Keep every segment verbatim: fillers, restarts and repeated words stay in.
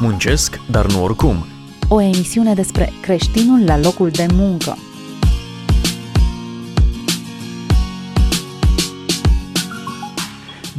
Muncesc, dar nu oricum. O emisiune despre creștinul la locul de muncă.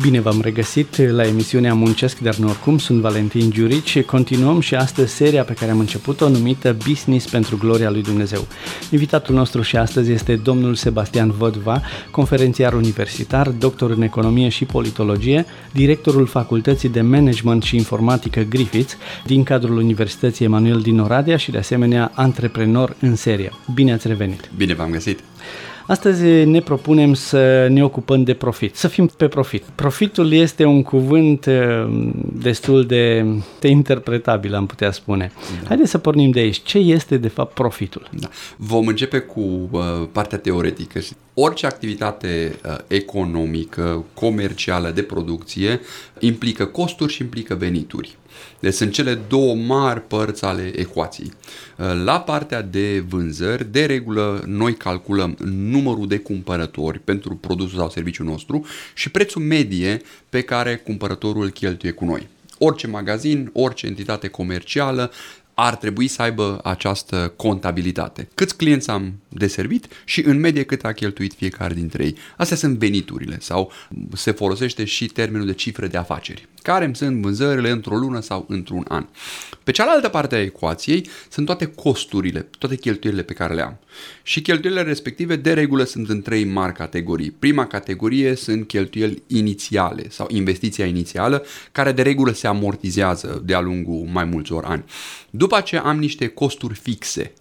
Bine v-am regăsit la emisiunea Muncesc, dar nu oricum. Sunt Valentin Giurici. Continuăm și astăzi seria pe care am început-o, numită Business pentru Gloria lui Dumnezeu. Invitatul nostru și astăzi este domnul Sebastian Văduva, conferențiar universitar, doctor în economie și politologie, directorul Facultății de Management și Informatică Griffith din cadrul Universității Emanuel din Oradea și de asemenea antreprenor în serie. Bine ați revenit! Bine v-am găsit! Astăzi ne propunem să ne ocupăm de profit, să fim pe profit. Profitul este un cuvânt destul de interpretabil, am putea spune. Da. Haideți să pornim de aici. Ce este de fapt profitul? Da. Vom începe cu partea teoretică. Orice activitate economică, comercială, de producție implică costuri și implică venituri. Deci sunt cele două mari părți ale ecuației. La partea de vânzări, de regulă, noi calculăm numărul de cumpărători pentru produsul sau serviciul nostru și prețul medie pe care cumpărătorul îl cheltuie cu noi. Orice magazin, orice entitate comercială ar trebui să aibă această contabilitate. Câți clienți am deservit și în medie cât a cheltuit fiecare dintre ei. Astea sunt veniturile, sau se folosește și termenul de cifre de afaceri. Care îmi sunt vânzările într-o lună sau într-un an. Pe cealaltă parte a ecuației sunt toate costurile, toate cheltuielile pe care le am. Și cheltuielile respective de regulă sunt în trei mari categorii. Prima categorie sunt cheltuieli inițiale sau investiția inițială, care de regulă se amortizează de-a lungul mai multor ani. După aceea am niște costuri fixe.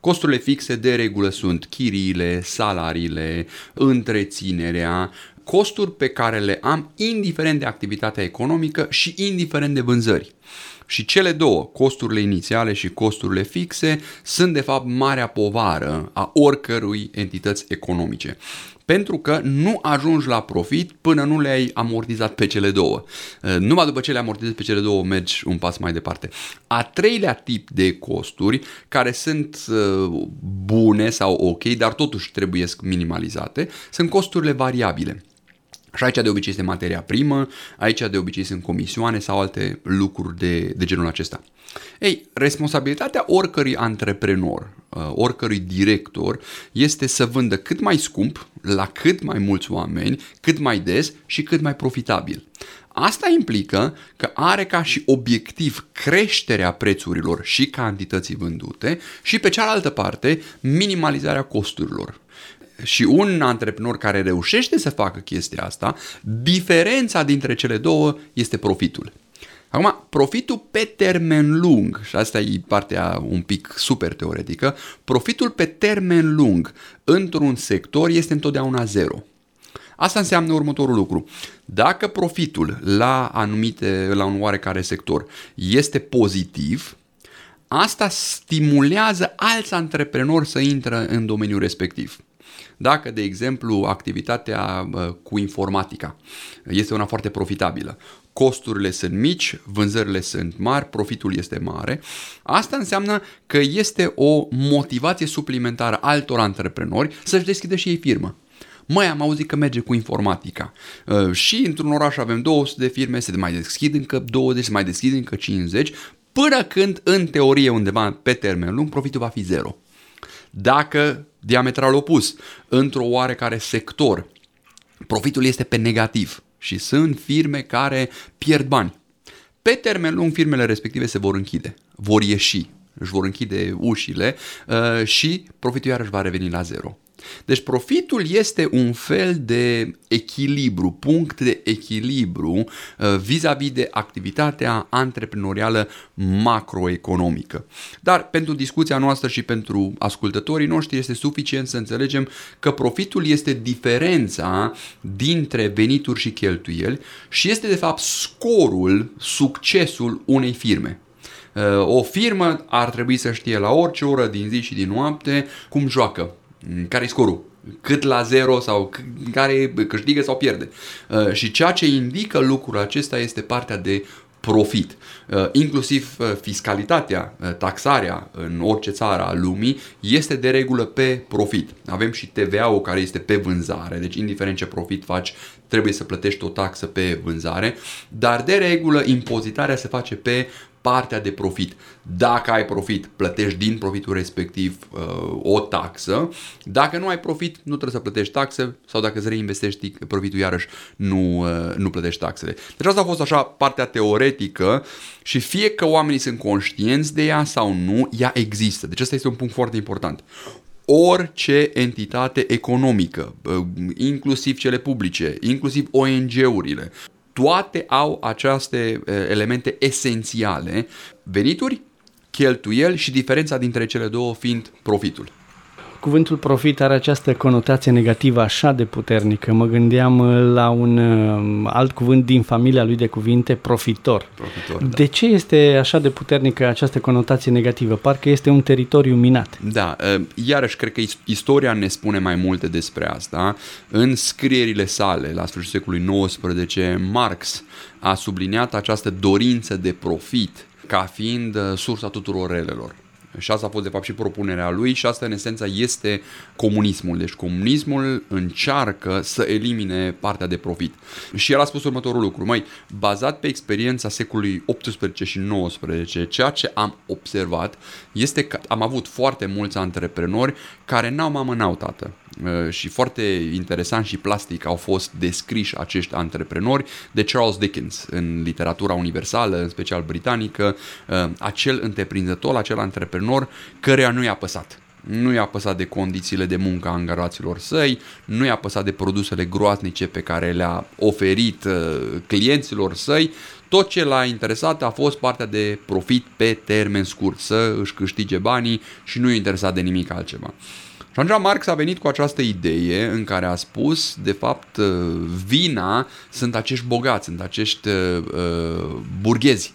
Costurile fixe de regulă sunt chiriile, salariile, întreținerea, costuri pe care le am indiferent de activitatea economică și indiferent de vânzări. Și cele două, costurile inițiale și costurile fixe, sunt de fapt marea povară a oricărui entități economice. Pentru că nu ajungi la profit până nu le-ai amortizat pe cele două. Numai după ce le-ai amortizat pe cele două mergi un pas mai departe. A treilea tip de costuri, care sunt bune sau ok, dar totuși trebuie minimalizate, sunt costurile variabile. Și aici de obicei este materia primă, aici de obicei sunt comisioane sau alte lucruri de, de genul acesta. Ei, responsabilitatea oricărui antreprenor, oricărui director este să vândă cât mai scump, la cât mai mulți oameni, cât mai des și cât mai profitabil. Asta implică că are ca și obiectiv creșterea prețurilor și cantității vândute și pe cealaltă parte minimalizarea costurilor. Și un antreprenor care reușește să facă chestia asta, diferența dintre cele două este profitul. Acum, profitul pe termen lung, și asta e partea un pic super teoretică, profitul pe termen lung într-un sector este întotdeauna zero. Asta înseamnă următorul lucru. Dacă profitul la anumite, la un oarecare sector este pozitiv, asta stimulează alți antreprenori să intre în domeniul respectiv. Dacă, de exemplu, activitatea cu informatica este una foarte profitabilă, costurile sunt mici, vânzările sunt mari, profitul este mare, asta înseamnă că este o motivație suplimentară altor antreprenori să-și deschidă și ei firmă. Măi, am auzit că merge cu informatica și într-un oraș avem două sute de firme, se mai deschid încă douăzeci, se mai deschid încă cincizeci, până când, în teorie, undeva pe termen lung, profitul va fi zero. Dacă, diametral opus, într-o oarecare sector, profitul este pe negativ și sunt firme care pierd bani. Pe termen lung, firmele respective se vor închide, vor ieși, își vor închide ușile uh, și profitul iarăși va reveni la zero. Deci profitul este un fel de echilibru, punct de echilibru uh, vis-a-vis de activitatea antreprenorială macroeconomică. Dar pentru discuția noastră și pentru ascultătorii noștri este suficient să înțelegem că profitul este diferența dintre venituri și cheltuieli și este de fapt scorul, succesul unei firme. Uh, o firmă ar trebui să știe la orice oră din zi și din noapte cum joacă. Care-i scorul? Cât la zero sau care câștigă sau pierde. Și ceea ce indică lucrul acesta este partea de profit. Inclusiv fiscalitatea, taxarea în orice țară a lumii este de regulă pe profit. Avem și T V A-ul care este pe vânzare, deci indiferent ce profit faci, trebuie să plătești o taxă pe vânzare, dar de regulă impozitarea se face pe partea de profit. Dacă ai profit, plătești din profitul respectiv uh, o taxă. Dacă nu ai profit, nu trebuie să plătești taxe, sau dacă îți reinvestești profitul, iarăși nu, uh, nu plătești taxele. Deci asta a fost așa partea teoretică și fie că oamenii sunt conștienți de ea sau nu, ea există. Deci asta este un punct foarte important. Orice entitate economică, inclusiv cele publice, inclusiv O N G-urile, toate au aceste elemente esențiale, venituri, cheltuieli și diferența dintre cele două fiind profitul. Cuvântul profit are această conotație negativă așa de puternică. Mă gândeam la un alt cuvânt din familia lui de cuvinte, profitor. Profitor, de da. Ce este așa de puternică această conotație negativă? Parcă este un teritoriu minat. Da, iarăși cred că istoria ne spune mai multe despre asta. În scrierile sale, la sfârșitul secolului nouăsprezece, Marx a subliniat această dorință de profit ca fiind sursa tuturor relelor. Și asta a fost de fapt și propunerea lui și asta în esența este comunismul. Deci comunismul încearcă să elimine partea de profit. Și el a spus următorul lucru: măi, bazat pe experiența secolului optsprezece și nouăsprezece, ceea ce am observat este că am avut foarte mulți antreprenori care n-au mamă, n-au tată. Și foarte interesant și plastic au fost descriși acești antreprenori de Charles Dickens în literatura universală, în special britanică, acel întreprinzător, acel antreprenor căreia nu i-a păsat. Nu i-a păsat de condițiile de muncă a angajaților săi, nu i-a păsat de produsele groaznice pe care le-a oferit clienților săi. Tot ce l-a interesat a fost partea de profit pe termen scurt, să își câștige banii și nu i-a interesat de nimic altceva. Și atunci Marx a venit cu această idee în care a spus, de fapt, vina sunt acești bogați, sunt acești uh, burghezi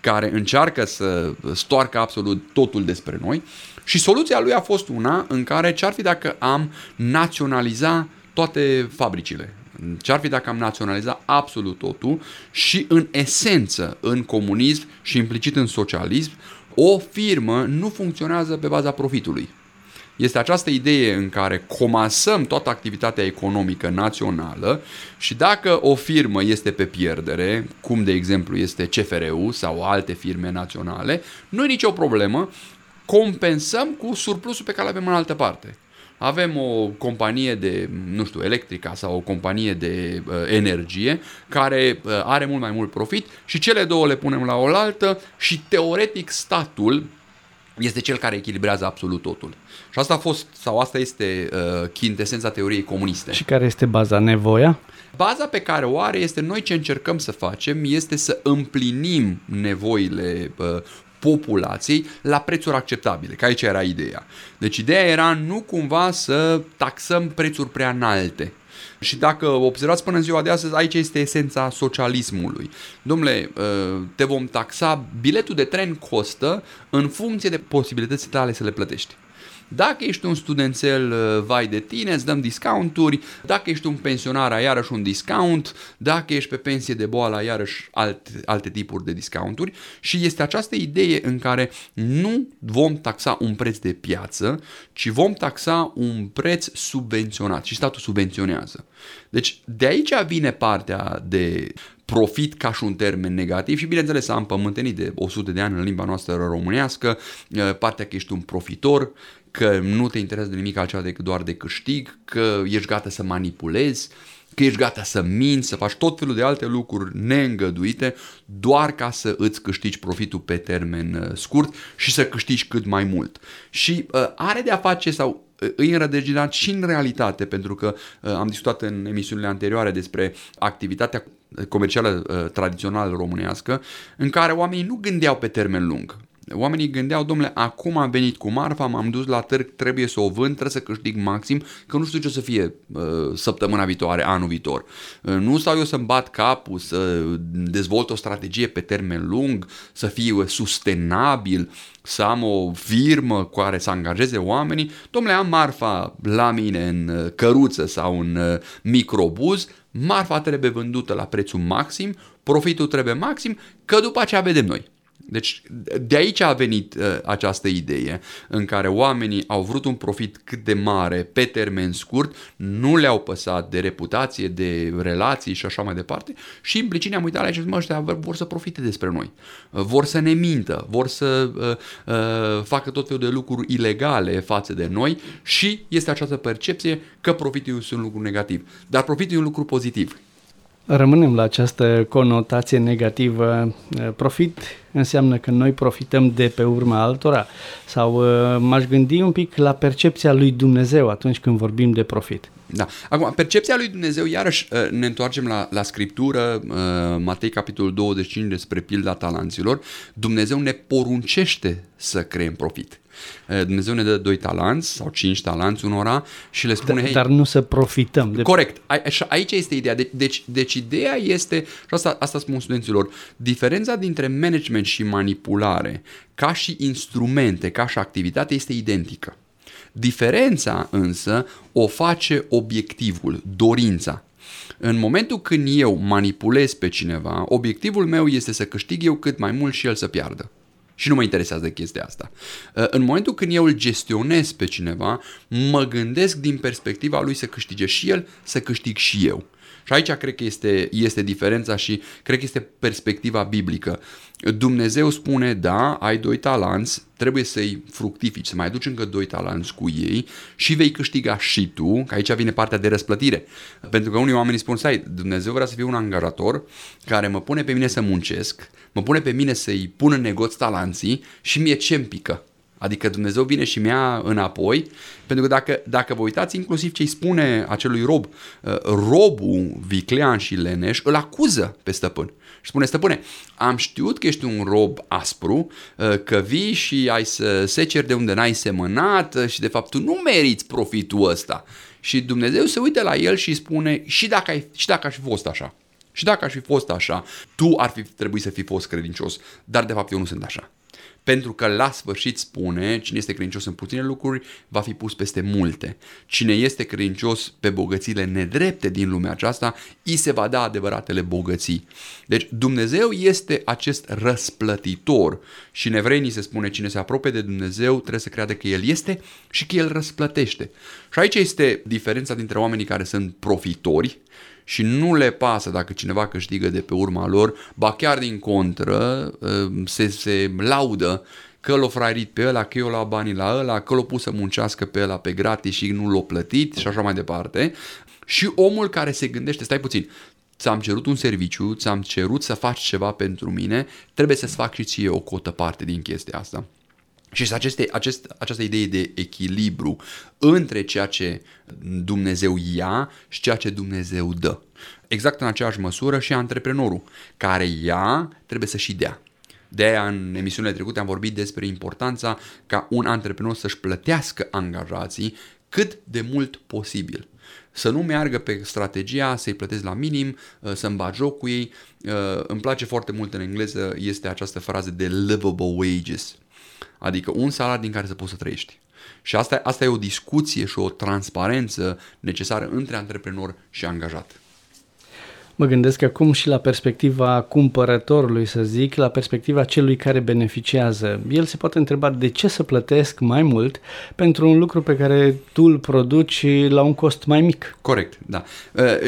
care încearcă să stoarcă absolut totul despre noi și soluția lui a fost una în care ce-ar fi dacă am naționaliza toate fabricile. Ce-ar fi dacă am naționalizat absolut totul și în esență, în comunism și implicit în socialism, o firmă nu funcționează pe baza profitului. Este această idee în care comasăm toată activitatea economică națională și dacă o firmă este pe pierdere, cum de exemplu este C F R U sau alte firme naționale, nu e nicio problemă, compensăm cu surplusul pe care îl avem în altă parte. Avem o companie de, nu știu, electrica sau o companie de uh, energie care uh, are mult mai mult profit și cele două le punem la oaltă și teoretic statul este cel care echilibrează absolut totul. Și asta a fost, sau asta este uh, chintesența teoriei comuniste. Și care este baza? Nevoia? Baza pe care o are este noi ce încercăm să facem este să împlinim nevoile uh, populației la prețuri acceptabile, că aici era ideea. Deci ideea era nu cumva să taxăm prețuri prea înalte. Și dacă observați până în ziua de astăzi, aici este esența socialismului. Dom'le, te vom taxa, biletul de tren costă în funcție de posibilitățile tale să le plătești. Dacă ești un studențel, vai de tine, îți dăm discounturi, dacă ești un pensionar, ai iarăși un discount, dacă ești pe pensie de boală, ai iarăși alte, alte tipuri de discounturi și este această idee în care nu vom taxa un preț de piață, ci vom taxa un preț subvenționat și statul subvenționează. Deci de aici vine partea de profit ca și un termen negativ și bineînțeles am pământenit de o sută de ani în limba noastră românească partea că ești un profitor, că nu te interesează de nimic altceva decât doar de câștig, că ești gata să manipulezi, că ești gata să minți, să faci tot felul de alte lucruri neîngăduite doar ca să îți câștigi profitul pe termen scurt și să câștigi cât mai mult. Și uh, are de a face sau îi înrădăcinat și în realitate, pentru că uh, am discutat în emisiunile anterioare despre activitatea comercială uh, tradițională românească în care oamenii nu gândeau pe termen lung. Oamenii gândeau, domnule, acum am venit cu marfa, m-am dus la târg, trebuie să o vând, trebuie să câștig maxim, că nu știu ce o să fie uh, săptămâna viitoare, anul viitor. Uh, nu stau eu să-mi bat capul, să dezvolt o strategie pe termen lung, să fiu sustenabil, să am o firmă cu care să angajeze oamenii. Domnule, am marfa la mine în căruță sau în uh, microbuz, marfa trebuie vândută la prețul maxim, profitul trebuie maxim, că după aceea vedem noi. Deci de aici a venit uh, această idee în care oamenii au vrut un profit cât de mare pe termen scurt, nu le-au păsat de reputație, de relații și așa mai departe și implicit ne-am uitat la aici, mă, ăștia vor să profite despre noi, vor să ne mintă, vor să uh, uh, facă tot felul de lucruri ilegale față de noi și este această percepție că profitul este un lucru negativ, dar profitul e un lucru pozitiv. Rămânem la această conotație negativă. Profit înseamnă că noi profităm de pe urma altora sau m-aș gândi un pic la percepția lui Dumnezeu atunci când vorbim de profit. Da. Acum, percepția lui Dumnezeu, iarăși ne întoarcem la, la Scriptură, Matei capitolul douăzeci și cinci despre pilda talanților. Dumnezeu ne poruncește să creăm profit. Dumnezeu ne dă doi talanți sau cinci talanți unora și le spune... Dar, dar nu să profităm. De... Corect. A, aici este ideea. Deci, deci ideea este, și asta, asta spun studenților, diferența dintre management și manipulare ca și instrumente, ca și activitate este identică. Diferența însă o face obiectivul, dorința. În momentul când eu manipulez pe cineva, obiectivul meu este să câștig eu cât mai mult și el să piardă. Și nu mă interesează chestia asta. În momentul când eu îl gestionez pe cineva, mă gândesc din perspectiva lui să câștige și el, să câștig și eu. Și aici cred că este, este diferența și cred că este perspectiva biblică. Dumnezeu spune, da, ai doi talanți, trebuie să-i fructifici, să mai aduci încă doi talanți cu ei și vei câștiga și tu, că aici vine partea de răsplătire. Pentru că unii oameni spun, stai, Dumnezeu vrea să fie un angajator care mă pune pe mine să muncesc, mă pune pe mine să-i pun în negoț talanții și mie ce-mi pică. Adică Dumnezeu vine și mi-a înapoi, pentru că dacă, dacă vă uitați inclusiv ce îi spune acelui rob, robul viclean și leneș îl acuză pe stăpân. Și spune, stăpâne, am știut că ești un rob aspru, că vii și ai să seceri de unde n-ai semănat și de fapt tu nu meriți profitul ăsta. Și Dumnezeu se uită la el și spune, și dacă, ai, și dacă aș fi fost așa, și dacă aș fi fost așa, tu ar fi trebuit să fi fost credincios, dar de fapt eu nu sunt așa. Pentru că la sfârșit spune, cine este credincios în puține lucruri, va fi pus peste multe. Cine este credincios pe bogățiile nedrepte din lumea aceasta, îi se va da adevăratele bogății. Deci Dumnezeu este acest răsplătitor și în Evreni se spune, cine se apropie de Dumnezeu trebuie să creadă că El este și că El răsplătește. Și aici este diferența dintre oamenii care sunt profitori și nu le pasă dacă cineva câștigă de pe urma lor, ba chiar din contră se, se laudă că l-o fraierit pe ăla, că eu l-a banii la ăla, că l-o pus să muncească pe ăla pe gratis și nu l-o plătit și așa mai departe. Și omul care se gândește, stai puțin, ți-am cerut un serviciu, ți-am cerut să faci ceva pentru mine, trebuie să-ți fac și ție o cotă parte din chestia asta. Și aceste, acest, această idee de echilibru între ceea ce Dumnezeu ia și ceea ce Dumnezeu dă. Exact în aceeași măsură și antreprenorul care ia trebuie să și dea. De aia în emisiunile trecute am vorbit despre importanța ca un antreprenor să-și plătească angajații cât de mult posibil. Să nu meargă pe strategia, să-i plătesc la minim, să-mi bat joc cu ei. Îmi place foarte mult în engleză, este această frază de livable wages. Adică un salariu din care să poți să trăiești. Și asta, asta e o discuție și o transparență necesară între antreprenor și angajat. Mă gândesc acum și la perspectiva cumpărătorului, să zic, la perspectiva celui care beneficiază. El se poate întreba de ce să plătesc mai mult pentru un lucru pe care tu îl produci la un cost mai mic. Corect, da.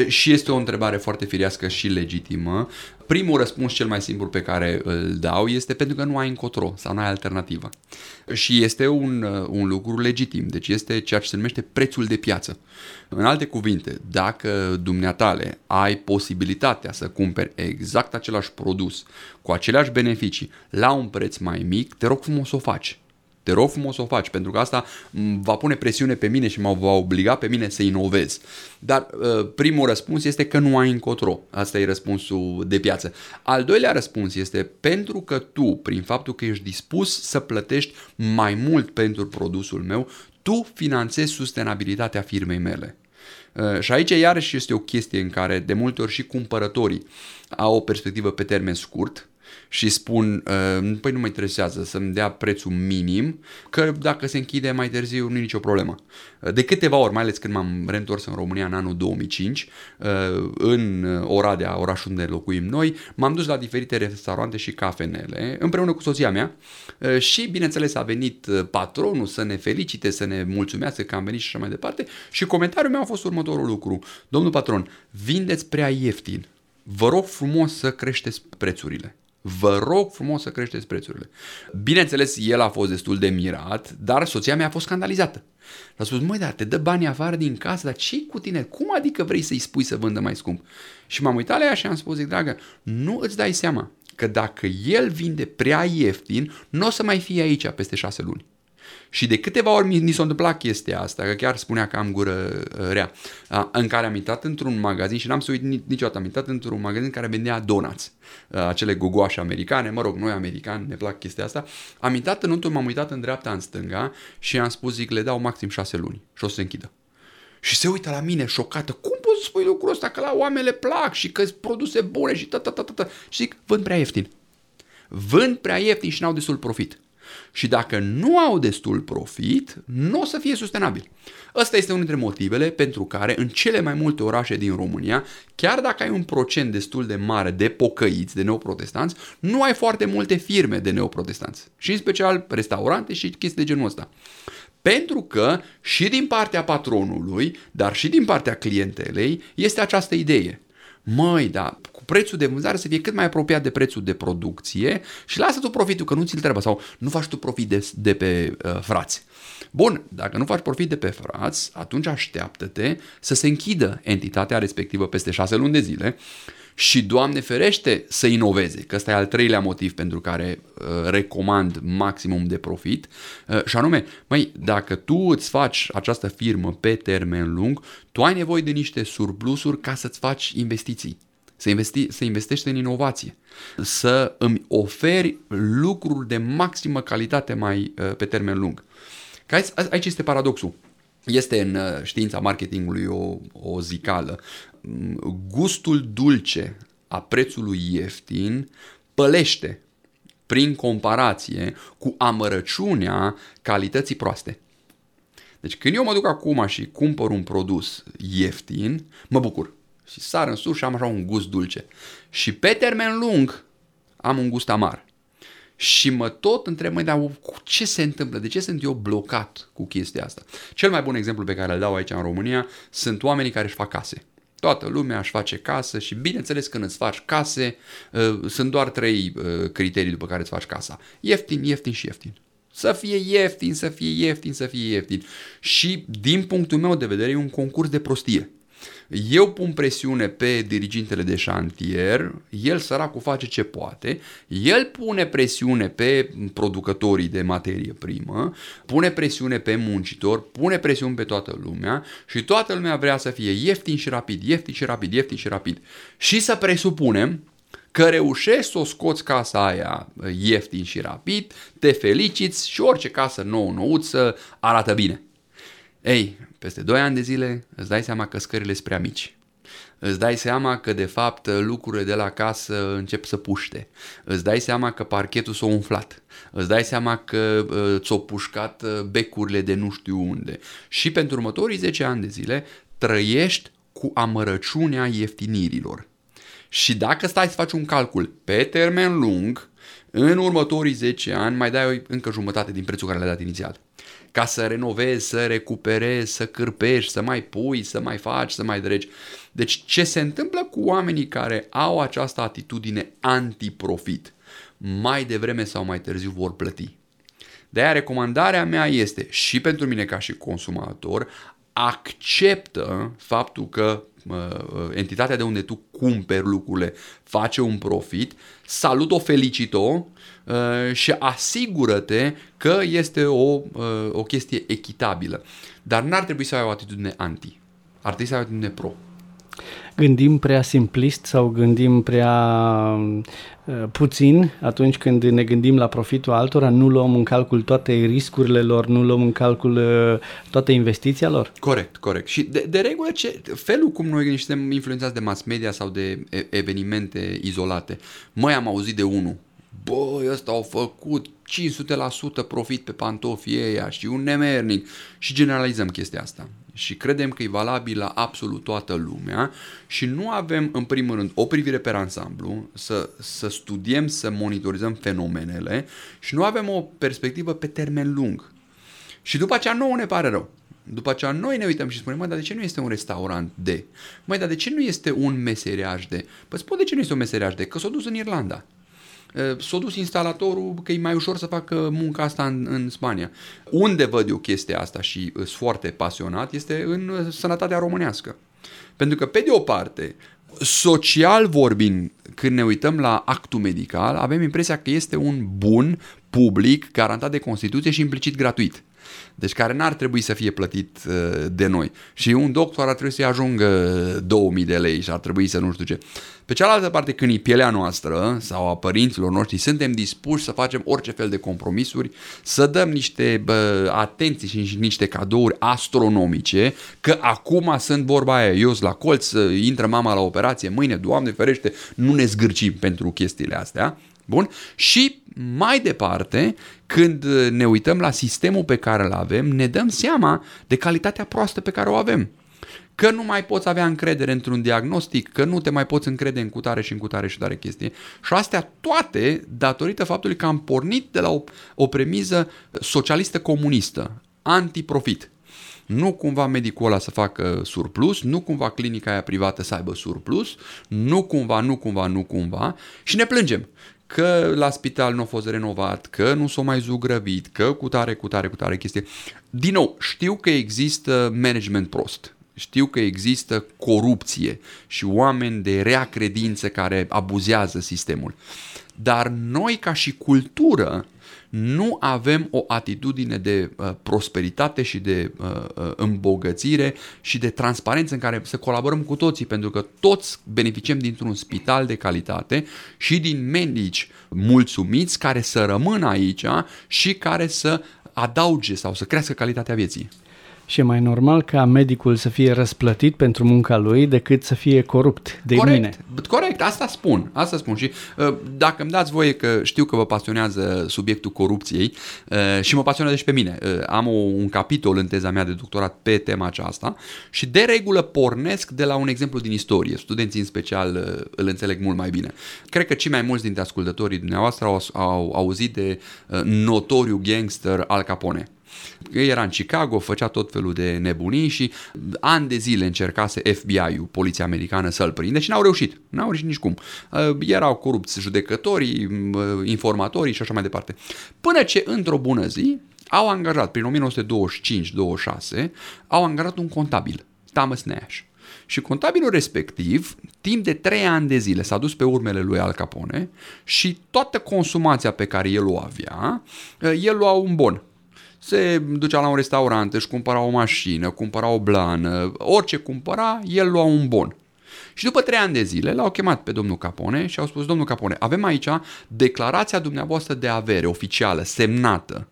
Și este o întrebare foarte firească și legitimă. Primul răspuns cel mai simplu pe care îl dau este pentru că nu ai încotro sau nu ai alternativă. Și este un, un lucru legitim, deci este ceea ce se numește prețul de piață. În alte cuvinte, dacă dumneatale ai posibilitatea să cumperi exact același produs cu aceleași beneficii la un preț mai mic, te rog frumos să o faci. Te rog frumos să o faci, pentru că asta va pune presiune pe mine și mă va obliga pe mine să inovez. Dar primul răspuns este că nu ai încotro. Asta e răspunsul de piață. Al doilea răspuns este pentru că tu, prin faptul că ești dispus să plătești mai mult pentru produsul meu, tu finanțezi sustenabilitatea firmei mele. Și aici iarăși este o chestie în care de multe ori și cumpărătorii au o perspectivă pe termen scurt și spun, păi nu mă interesează să-mi dea prețul minim, că dacă se închide mai târziu nu e nicio problemă. De câteva ori, mai ales când m-am reîntors în România în anul două mii cinci, în Oradea, orașul unde locuim noi, m-am dus la diferite restaurante și cafenele, împreună cu soția mea și, bineînțeles, a venit patronul să ne felicite, să ne mulțumească că am venit și așa mai departe și comentariul meu a fost următorul lucru. Domnul patron, vindeți prea ieftin. Vă rog frumos să creșteți prețurile. Vă rog frumos să creșteți prețurile. Bineînțeles, el a fost destul de mirat, dar soția mea a fost scandalizată. L-a spus, măi, dar te dă banii afară din casă, dar ce-i cu tine? Cum adică vrei să-i spui să vândă mai scump? Și m-am uitat la ea și am spus, zic, dragă, nu îți dai seama că dacă el vinde prea ieftin, nu o să mai fie aici peste șase luni. Și de câteva ori mi s-a întâmplat chestia asta, că chiar spunea că am gură rea, în care am intrat într-un magazin și n-am să uit niciodată, am intrat într-un magazin care vendea donuts, acele gogoașe americane, mă rog, noi americani ne plac chestia asta, am intrat înăuntru, m-am uitat în dreapta, în stânga și am spus, zic, le dau maxim șase luni și o să se închidă. Și se uită la mine șocată, cum poți să spui lucrul ăsta, că la oameni le plac și că-s produse bune și ta-ta-ta-ta-ta, și zic, vând prea ieftin, vând prea ieftin și n-au destul profit. Și dacă nu au destul profit, nu o să fie sustenabil. Ăsta este unul dintre motivele pentru care în cele mai multe orașe din România, chiar dacă ai un procent destul de mare de pocăiți, de neoprotestanți, nu ai foarte multe firme de neoprotestanți. Și în special restaurante și chestii de genul ăsta. Pentru că și din partea patronului, dar și din partea clientelei, este această idee. Măi, da, cu prețul de vânzare să fie cât mai apropiat de prețul de producție și lasă tu profitul, că nu ți-l trebuie sau nu faci tu profit de, de pe uh, frați. Bun, dacă nu faci profit de pe frați, atunci așteaptă-te să se închidă entitatea respectivă peste șase luni de zile și, Doamne ferește, să inoveze, că ăsta e al treilea motiv pentru care uh, recomand maximum de profit uh, și anume, măi, dacă tu îți faci această firmă pe termen lung, tu ai nevoie de niște surplusuri ca să-ți faci investiții, să, investi, să investești în inovație, să îmi oferi lucruri de maximă calitate mai uh, pe termen lung. Că aici, aici este paradoxul. Este în știința marketingului o, o zicală. Gustul dulce a prețului ieftin pălește prin comparație cu amărăciunea calității proaste. Deci când eu mă duc acum și cumpăr un produs ieftin, mă bucur și sar în sus și am așa un gust dulce. Și pe termen lung am un gust amar. Și mă tot întreb, măi, dar ce se întâmplă? De ce sunt eu blocat cu chestia asta? Cel mai bun exemplu pe care îl dau aici în România sunt oamenii care își fac case. Toată lumea își face casă și bineînțeles când îți faci case, uh, sunt doar trei uh, criterii după care îți faci casa. Ieftin, ieftin și ieftin. Să fie ieftin, să fie ieftin, să fie ieftin. Și din punctul meu de vedere e un concurs de prostie. Eu pun presiune pe dirigintele de șantier, el săracul face ce poate, el pune presiune pe producătorii de materie primă, pune presiune pe muncitori, pune presiune pe toată lumea și toată lumea vrea să fie ieftin și rapid, ieftin și rapid, ieftin și rapid. Și să presupunem că reușești să o scoți casa aia ieftin și rapid, te feliciți și orice casă nouă-nouță arată bine. Ei, peste doi ani de zile îți dai seama că scările sunt prea mici. Îți dai seama că de fapt lucrurile de la casă încep să puște. Îți dai seama că parchetul s-a umflat. Îți dai seama că uh, ți-au pușcat uh, becurile de nu știu unde. Și pentru următorii zece ani de zile trăiești cu amărăciunea ieftinirilor. Și dacă stai să faci un calcul pe termen lung, în următorii zece ani mai dai încă jumătate din prețul care le-ai dat inițial. Ca să renovezi, să recuperezi, să cârpești, să mai pui, să mai faci, să mai dregi. Deci ce se întâmplă cu oamenii care au această atitudine antiprofit? Mai devreme sau mai târziu vor plăti. De-aia recomandarea mea este și pentru mine ca și consumator, acceptă faptul că entitatea de unde tu cumperi lucrurile face un profit, salut-o, felicit-o și asigură-te că este o, o chestie echitabilă. Dar n-ar trebui să ai o atitudine anti, ar trebui să ai o atitudine pro. gândim prea simplist sau gândim prea uh, puțin atunci când ne gândim la profitul altora, nu luăm în calcul toate riscurile lor, nu luăm în calcul uh, toată investiția lor? Corect, corect. Și de, de regulă ce, felul cum noi suntem influențați de mass media sau de evenimente izolate. Măi, am auzit de unul. Băi, ăsta au făcut cinci sute la sută profit pe pantofii ăia și un nemernic. Și generalizăm chestia asta. Și credem că e valabil la absolut toată lumea și nu avem, în primul rând, o privire pe ansamblu, să, să studiem, să monitorizăm fenomenele și nu avem o perspectivă pe termen lung. Și după aceea nouă ne pare rău. După aceea noi ne uităm și spunem, măi, dar de ce nu este un restaurant de? Măi, dar de ce nu este un meseriaș de? Păi spun de ce nu este un meseriaș de? Că s-a dus în Irlanda. S-a dus instalatorul că e mai ușor să facă munca asta în, în Spania. Unde văd eu chestia asta și sunt foarte pasionat este în sănătatea românească. Pentru că, pe de o parte, social vorbind, când ne uităm la actul medical, avem impresia că este un bun public garantat de Constituție și implicit gratuit. Deci care n-ar trebui să fie plătit de noi. Și un doctor ar trebui să-i ajungă două mii de lei și ar trebui să nu știu ce. Pe cealaltă parte, când e pielea noastră sau a părinților noștri, suntem dispuși să facem orice fel de compromisuri, să dăm niște bă, atenții și niște cadouri astronomice, că acum sunt vorba aia, eu la colț, intră mama la operație, mâine, Doamne ferește, nu ne zgârcim pentru chestiile astea. Bun? Și mai departe, când ne uităm la sistemul pe care îl avem, ne dăm seama de calitatea proastă pe care o avem. Că nu mai poți avea încredere într-un diagnostic, că nu te mai poți încrede în cutare și în cutare și tare chestie. Și astea toate datorită faptului că am pornit de la o, o premiză socialistă-comunistă, antiprofit. Nu cumva medicul ăla să facă surplus, nu cumva clinica aia privată să aibă surplus, nu cumva, nu cumva, nu cumva și ne plângem. Că la spital nu a fost renovat, că nu s-a mai zugrăvit, că cu tare, cu tare, cu tare chestie. Din nou, știu că există management prost, știu că există corupție și oameni de rea credință care abuzează sistemul. Dar noi ca și cultură nu avem o atitudine de uh, prosperitate și de uh, uh, îmbogățire și de transparență în care să colaborăm cu toții, pentru că toți beneficiem dintr-un spital de calitate și din medici mulțumiți care să rămână aici și care să adauge sau să crească calitatea vieții. Și e mai normal ca medicul să fie răsplătit pentru munca lui decât să fie corupt de corect, mine. Corect, asta spun, asta spun și dacă îmi dați voie că știu că vă pasionează subiectul corupției și mă pasionează și pe mine. Am un capitol în teza mea de doctorat pe tema aceasta și de regulă pornesc de la un exemplu din istorie. Studenții în special îl înțeleg mult mai bine. Cred că cei mai mulți dintre ascultătorii dumneavoastră au, au auzit de notoriu gangster Al Capone. Era în Chicago, făcea tot felul de nebunii și ani de zile încercase F B I-ul, poliția americană, să-l prinde și n-au reușit, n-au reușit nici cum. Erau corupți judecătorii, informatorii și așa mai departe. Până ce într-o bună zi au angajat, prin nouăsprezece douăzeci și cinci douăzeci și șase, au angajat un contabil, Thomas Nash. Și contabilul respectiv, timp de trei ani de zile, s-a dus pe urmele lui Al Capone și toată consumația pe care el o avea, el lua un bon. Se ducea la un restaurant, își cumpăra o mașină, cumpăra o blană, orice cumpăra, el lua un bon. Și după trei ani de zile l-au chemat pe domnul Capone și au spus, domnul Capone, avem aici declarația dumneavoastră de avere oficială, semnată,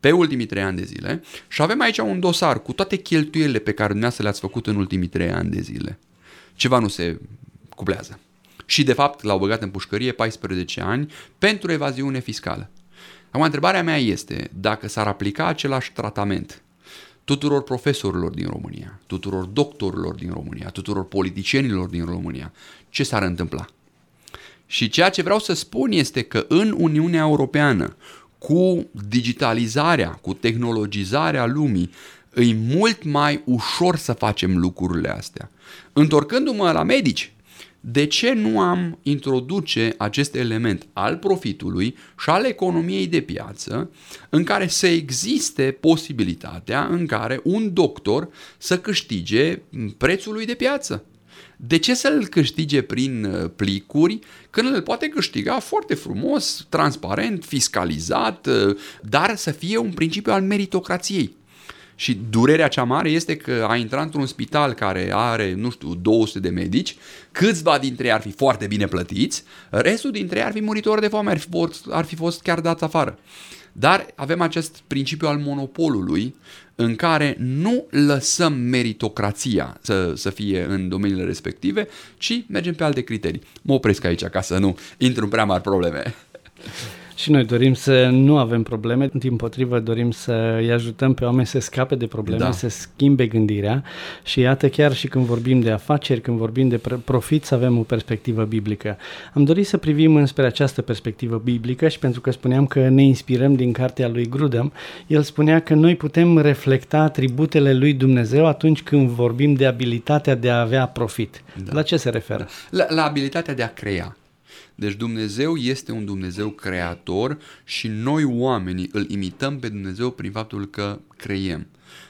pe ultimii trei ani de zile și avem aici un dosar cu toate cheltuielile pe care dumneavoastră le-ați făcut în ultimii trei ani de zile. Ceva nu se cuplează. Și de fapt l-au băgat în pușcărie paisprezece ani pentru evaziune fiscală. Acum, întrebarea mea este dacă s-ar aplica același tratament tuturor profesorilor din România, tuturor doctorilor din România, tuturor politicienilor din România, ce s-ar întâmpla? Și ceea ce vreau să spun este că în Uniunea Europeană, cu digitalizarea, cu tehnologizarea lumii, e mult mai ușor să facem lucrurile astea. Întorcându-mă la medici, de ce nu am introduce acest element al profitului și al economiei de piață în care să existe posibilitatea în care un doctor să câștige prețul lui de piață? De ce să-l câștige prin plicuri când îl poate câștiga foarte frumos, transparent, fiscalizat, dar să fie un principiu al meritocrației? Și durerea cea mare este că a intrat într-un spital care are, nu știu, două sute de medici, câțiva dintre ei ar fi foarte bine plătiți, restul dintre ei ar fi muritori de foame, ar fi fost, ar fi fost chiar dați afară. Dar avem acest principiu al monopolului în care nu lăsăm meritocrația să, să fie în domeniile respective, ci mergem pe alte criterii. Mă opresc aici ca să nu intru în prea mari probleme. Și noi dorim să nu avem probleme, dimpotrivă dorim să îi ajutăm pe oameni să scape de probleme, da. Să schimbe gândirea și iată chiar și când vorbim de afaceri, când vorbim de profit, să avem o perspectivă biblică. Am dorit să privim înspre această perspectivă biblică și pentru că spuneam că ne inspirăm din cartea lui Grudem, el spunea că noi putem reflecta atributele lui Dumnezeu atunci când vorbim de abilitatea de a avea profit. Da. La ce se referă? La, la abilitatea de a crea. Deci Dumnezeu este un Dumnezeu creator și noi oamenii îl imităm pe Dumnezeu prin faptul că creiem.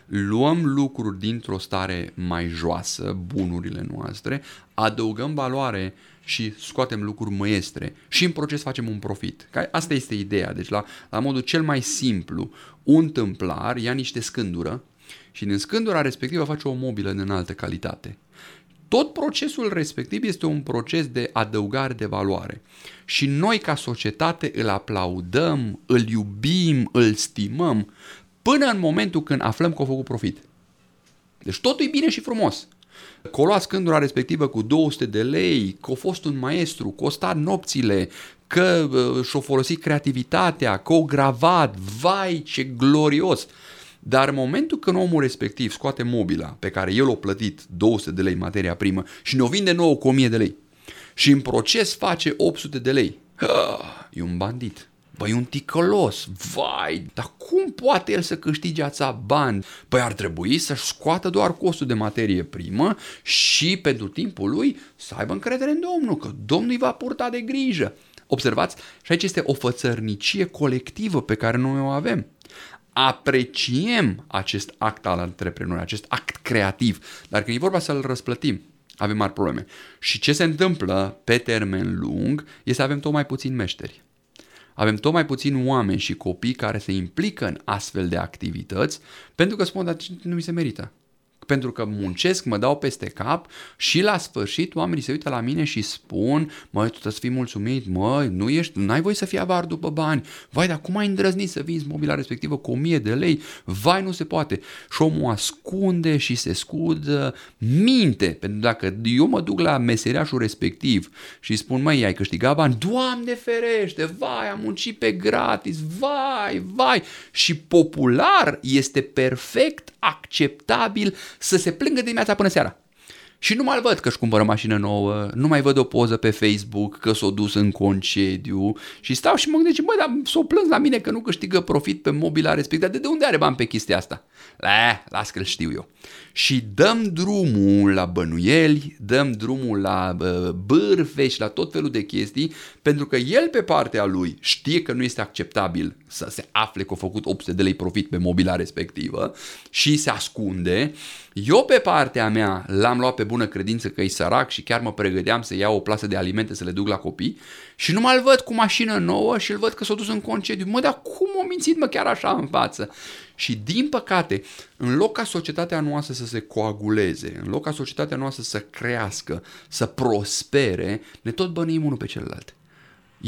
Luăm lucruri dintr-o stare mai joasă, bunurile noastre, adăugăm valoare și scoatem lucruri măestre și în proces facem un profit. Asta este ideea, deci la, la modul cel mai simplu, un tâmplar ia niște scândură și din scândura respectivă face o mobilă de înaltă calitate. Tot procesul respectiv este un proces de adăugare de valoare și noi ca societate îl aplaudăm, îl iubim, îl stimăm până în momentul când aflăm că a făcut profit. Deci totul e bine și frumos. Că o luați scândura respectivă cu două sute de lei, că a fost un maestru, că a stat nopțile, că și-a folosit creativitatea, că a gravat, vai ce glorios! Dar în momentul când omul respectiv scoate mobila pe care el o plătit două sute de lei materia primă și ne-o vinde nouă cu o mie de lei și în proces face opt sute de lei, ah, e un bandit, băi, e un ticălos, vai, dar cum poate el să câștige ața bani? Păi ar trebui să-și scoată doar costul de materie primă și pentru timpul lui să aibă încredere în Domnul, că Domnul îi va purta de grijă. Observați, și aici este o fățărnicie colectivă pe care noi o avem. Apreciem acest act al antreprenorului, acest act creativ, dar când e vorba să-l răsplătim, avem mari probleme. Și ce se întâmplă pe termen lung este să avem tot mai puțini meșteri. Avem tot mai puțini oameni și copii care se implică în astfel de activități pentru că spun, dar nu mi se merită. Pentru că muncesc, mă dau peste cap și la sfârșit oamenii se uită la mine și spun, măi, tu trebuie să fii mulțumit, măi, nu ești, n-ai voie să fii avar după bani, vai, dar cum ai îndrăznit să vinzi mobila respectivă cu o mie de lei, vai, nu se poate. Și omul ascunde și se scudă, minte, pentru că dacă eu mă duc la meseriașul respectiv și spun, măi, ai câștigat bani, Doamne ferește, vai, am muncit pe gratis, vai, vai, și popular este perfect acceptabil să se plângă dimineața până seara. Și nu mai văd că își cumpără mașină nouă, nu mai văd o poză pe Facebook că s-o dus în concediu și stau și mă gândesc, băi, dar s-o plâng la mine că nu câștigă profit pe mobila respectivă, dar de unde are bani pe chestia asta? La, las că-l știu eu. Și dăm drumul la bănuieli, dăm drumul la bârfe și la tot felul de chestii, pentru că el pe partea lui știe că nu este acceptabil să se afle că a făcut opt sute de lei profit pe mobila respectivă și se ascunde. Eu pe partea mea l-am luat pe bună credință că e sărac și chiar mă pregăteam să iau o plasă de alimente să le duc la copii și nu mai văd cu mașină nouă și îl văd că s-a dus în concediu. Mă, dar cum m-a mințit mă chiar așa în față? Și din păcate, în loc ca societatea noastră să se coaguleze, în loc ca societatea noastră să crească, să prospere, ne tot bănuim unul pe celălalt.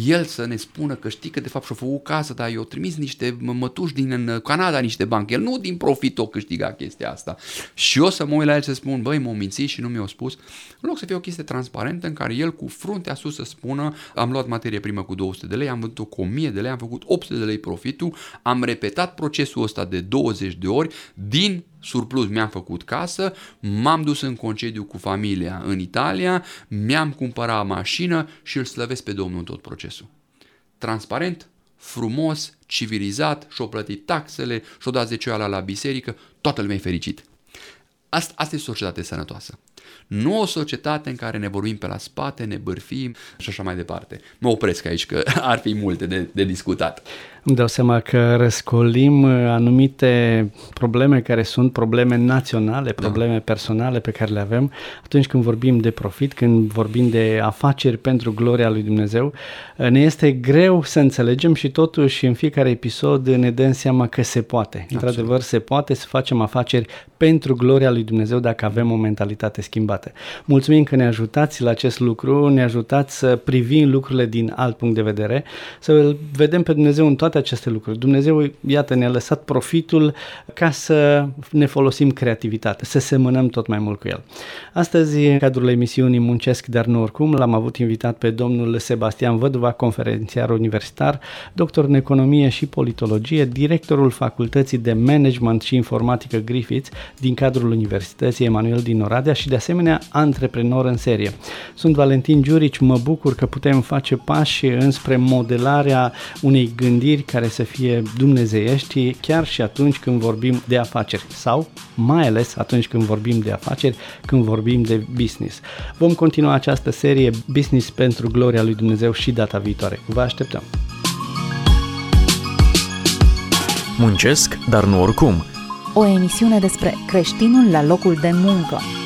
El să ne spună că știi că de fapt și-a făcut casă, dar i-a trimis niște mătuși din Canada, niște bani. El nu din profit o câștiga chestia asta. Și eu să mă uit la el să spun, băi, m-au mințit și nu mi-au spus. În loc să fie o chestie transparentă în care el cu fruntea sus să spună, am luat materie primă cu două sute de lei, am vândut-o cu o mie de lei, am făcut opt sute de lei profitul, am repetat procesul ăsta de douăzeci de ori, din surplus mi-am făcut casă, m-am dus în concediu cu familia în Italia, mi-am cumpărat mașină și îl slăvesc pe Domnul în tot procesul. Transparent, frumos, civilizat, și-o plătit taxele, și-o dat zecioala la biserică, toată lumea e fericit. Asta, asta e societate sănătoasă. Nu o societate în care ne vorbim pe la spate, ne bârfim și așa mai departe. Mă opresc aici că ar fi multe de, de discutat. Îmi dau seama că răscolim anumite probleme care sunt probleme naționale, probleme da. personale pe care le avem atunci când vorbim de profit, când vorbim de afaceri pentru gloria lui Dumnezeu. Ne este greu să înțelegem și totuși în fiecare episod ne dăm seama că se poate. Absolut. Într-adevăr se poate să facem afaceri pentru gloria lui Dumnezeu dacă avem o mentalitate schimbată. Mulțumim că ne ajutați la acest lucru, ne ajutați să privim lucrurile din alt punct de vedere, să vedem pe Dumnezeu în toate aceste lucruri. Dumnezeu, iată, ne-a lăsat profitul ca să ne folosim creativitatea, să semănăm tot mai mult cu el. Astăzi, în cadrul emisiunii Muncesc, dar nu oricum, l-am avut invitat pe domnul Sebastian Văduva, conferențiar universitar, doctor în economie și politologie, directorul Facultății de Management și Informatică Griffith din cadrul Universității Emanuel din Oradea și, de asemenea, antreprenor în serie. Sunt Valentin Giurici, mă bucur că putem face pași înspre modelarea unei gândiri care să fie dumnezeiești chiar și atunci când vorbim de afaceri sau mai ales atunci când vorbim de afaceri, când vorbim de business. Vom continua această serie Business pentru gloria lui Dumnezeu și data viitoare. Vă așteptăm! Muncesc, dar nu oricum. O emisiune despre creștinul la locul de muncă.